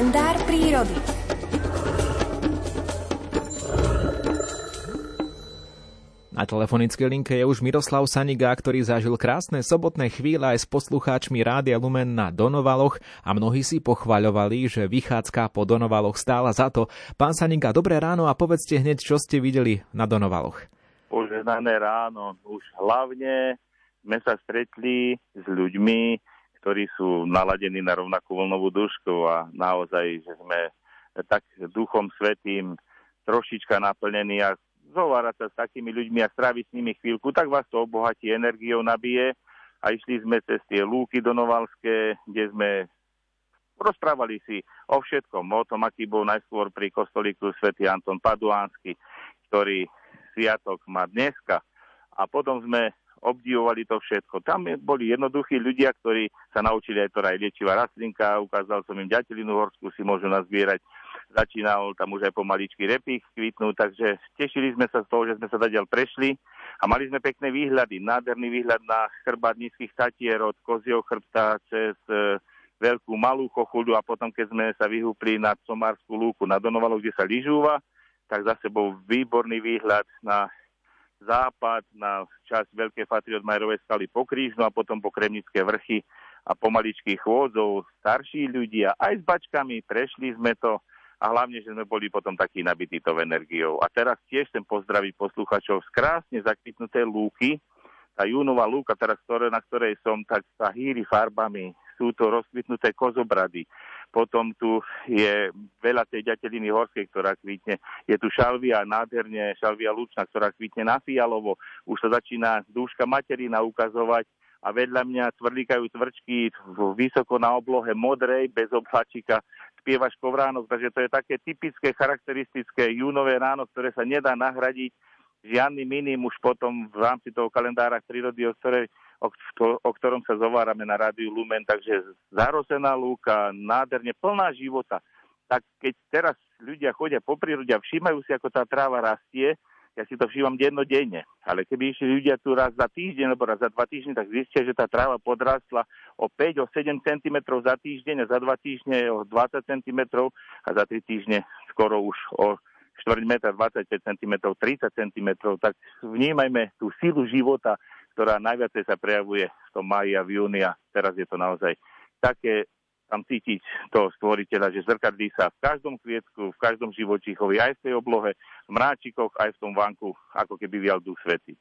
Kalendár prírody. Na telefonickej linke je už Miroslav Saniga, ktorý zažil krásne sobotné chvíle aj s poslucháčmi Rádia Lumen na Donovaloch a mnohí si pochvaľovali, že vychádzka po Donovaloch stála za to. Pán Saniga, dobré ráno a povedzte hneď, čo ste videli na Donovaloch. Požehnané ráno. Už hlavne sme sa stretli s ľuďmi, ktorí sú naladení na rovnakú vlnovú dĺžku a naozaj, že sme tak duchom svätým trošička naplnení a zhovárať sa s takými ľuďmi a stráviť s nimi chvíľku, tak vás to obohatí, energiou nabije. A išli sme cez tie lúky donovalské, kde sme rozprávali si o všetkom, o tom, aký bol najskôr pri kostolíku svätý Anton Paduánsky, ktorý sviatok má dneska. A potom sme obdivovali to všetko. Tam boli jednoduchí ľudia, ktorí sa naučili aj to aj liečivá rastlinka, ukázal som im ďatelinu horskú, si môžu nazbierať. Začínal tam už aj pomaličky repík kvitnú, takže tešili sme sa z toho, že sme sa zatiaľ prešli a mali sme pekné výhľady, nádherný výhľad na chrbát nízkych tatier od Kozieho chrbta cez Veľkú Malú Chochuľu a potom, keď sme sa vyhúpli na Somárskú lúku, na Donovalo, kde sa lyžúva, tak za sebou výborný výhľad na západ, na časť Veľké Fatry od Majerovej skaly po Krížnu a potom po Kremnické vrchy a pomaličky chôdzov. Starší ľudia aj s bačkami, prešli sme to a hlavne, že sme boli potom takí nabití tou energiou. A teraz tiež chcem pozdraviť posluchačov z krásne zakvitnuté lúky. Tá júnová lúka, teraz, na ktorej som, tak sa hýri farbami. Sú to rozkvitnuté kozobrady. Potom tu je veľa tej ďateliny horskej, ktorá kvitne. Je tu šalvia, nádherne šalvia lučná, ktorá kvitne na fialovo. Už sa začína dúška materína ukazovať. A vedľa mňa tvrdlikajú tvrčky vysoko na oblohe modrej, bez oblačika, spieva škovránok. Takže to je také typické, charakteristické júnové ráno, ktoré sa nedá nahradiť žiadnym iným už potom v rámci toho kalendára prírody, o ktorom sa zhovárame na Rádiu Lumen. Takže zarosená lúka, nádherne plná života. Tak keď teraz ľudia chodia po prírode a všímajú si, ako tá tráva rastie, ja si to všímam dennodenne, ale keby išli ľudia tu raz za týždeň alebo raz za 2 týždne, tak zistia, že tá tráva podrastla o 5, o 7 cm za týždeň a za 2 týždne o 20 cm a za 3 týždne skoro už o 4 metra, 25 cm, 30 cm. Tak vnímajme tú silu života, ktorá najviac sa prejavuje v tom máji a v júni a teraz je to naozaj také tam cítiť toho stvoriteľa, že zrkadlí sa v každom kvietku, v každom živočíchovi, aj v tej oblohe, v mráčikoch, aj v tom vánku, ako keby vial duch svätý.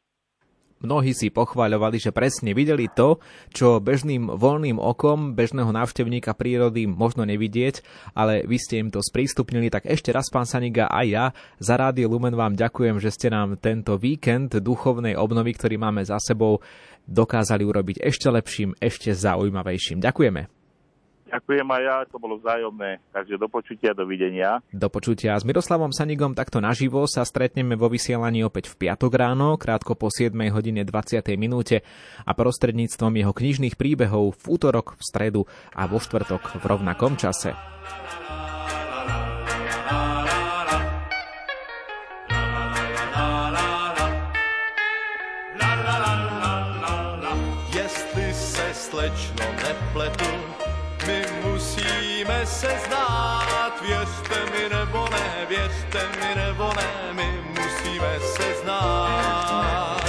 Mnohí si pochváľovali, že presne videli to, čo bežným voľným okom bežného návštevníka prírody možno nevidieť, ale vy ste im to sprístupnili. Tak ešte raz, pán Saniga, aj ja za Rádio Lumen vám ďakujem, že ste nám tento víkend duchovnej obnovy, ktorý máme za sebou, dokázali urobiť ešte lepším, ešte zaujímavejším. Ďakujeme. Ďakujem aj ja, to bolo vzájomné. Takže do počutia, dovidenia. Do počutia. S Miroslavom Sanigom takto naživo sa stretneme vo vysielaní opäť v piatok ráno, krátko po 7:20 a prostredníctvom jeho knižných príbehov v útorok, v stredu a vo štvrtok v rovnakom čase. Jestli se slečno nepletu, my musíme se znát, věřte mi nebo ne, my musíme se znát.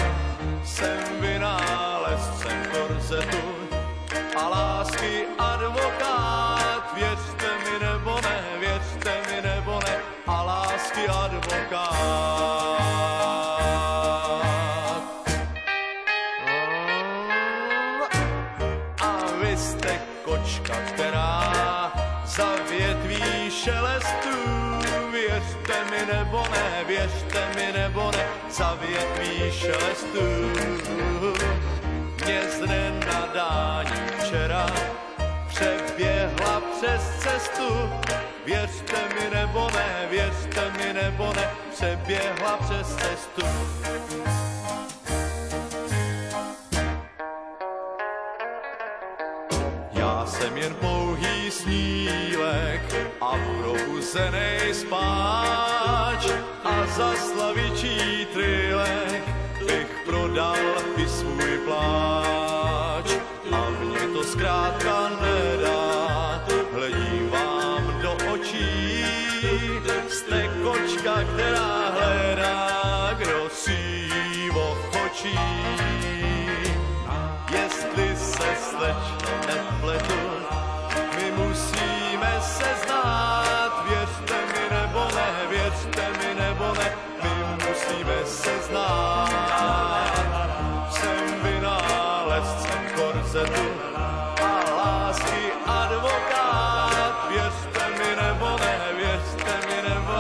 Jsem vynálezcem korzetu a lásky advokát, věřte mi nebo ne a lásky advokát. Kočka, která za větví šelestů, věřte mi nebo ne, za větví šelestů. Mě z nenadání včera přeběhla přes cestu, věřte mi nebo ne, přeběhla přes cestu. Já jsem jen pouhý snílek a v rohu se nejspáč a za slavičí trylek bych prodal i svůj pláč. A mě to zkrátka nedá, hledím vám do leč nepletu, my musíme se znát, věřte mi nebo ne, my musíme se znát. Jsem vynálezce korzetu a lásky advokát, věřte mi nebo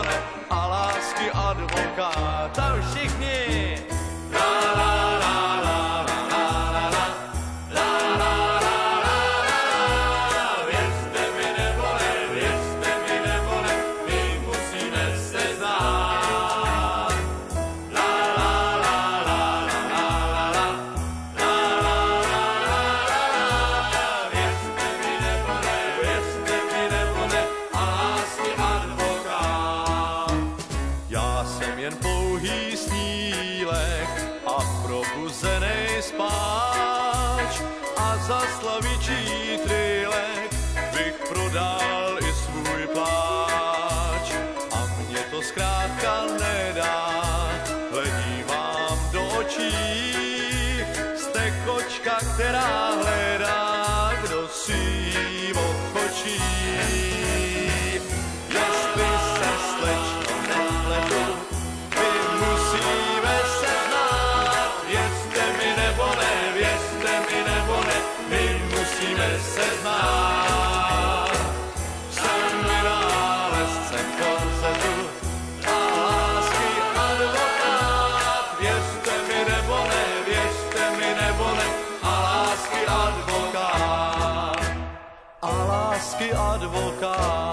ne, a lásky advokát. Tam všichni! Která hledá, kdo si jim ochočí. Jestli se slečno nepletu, my musíme se znát. Věřte mi nebo ne, my musíme se znát. Jsem vynálezcem konceptu a lásky advokát. Věřte mi nebo ne, a lásky advokát.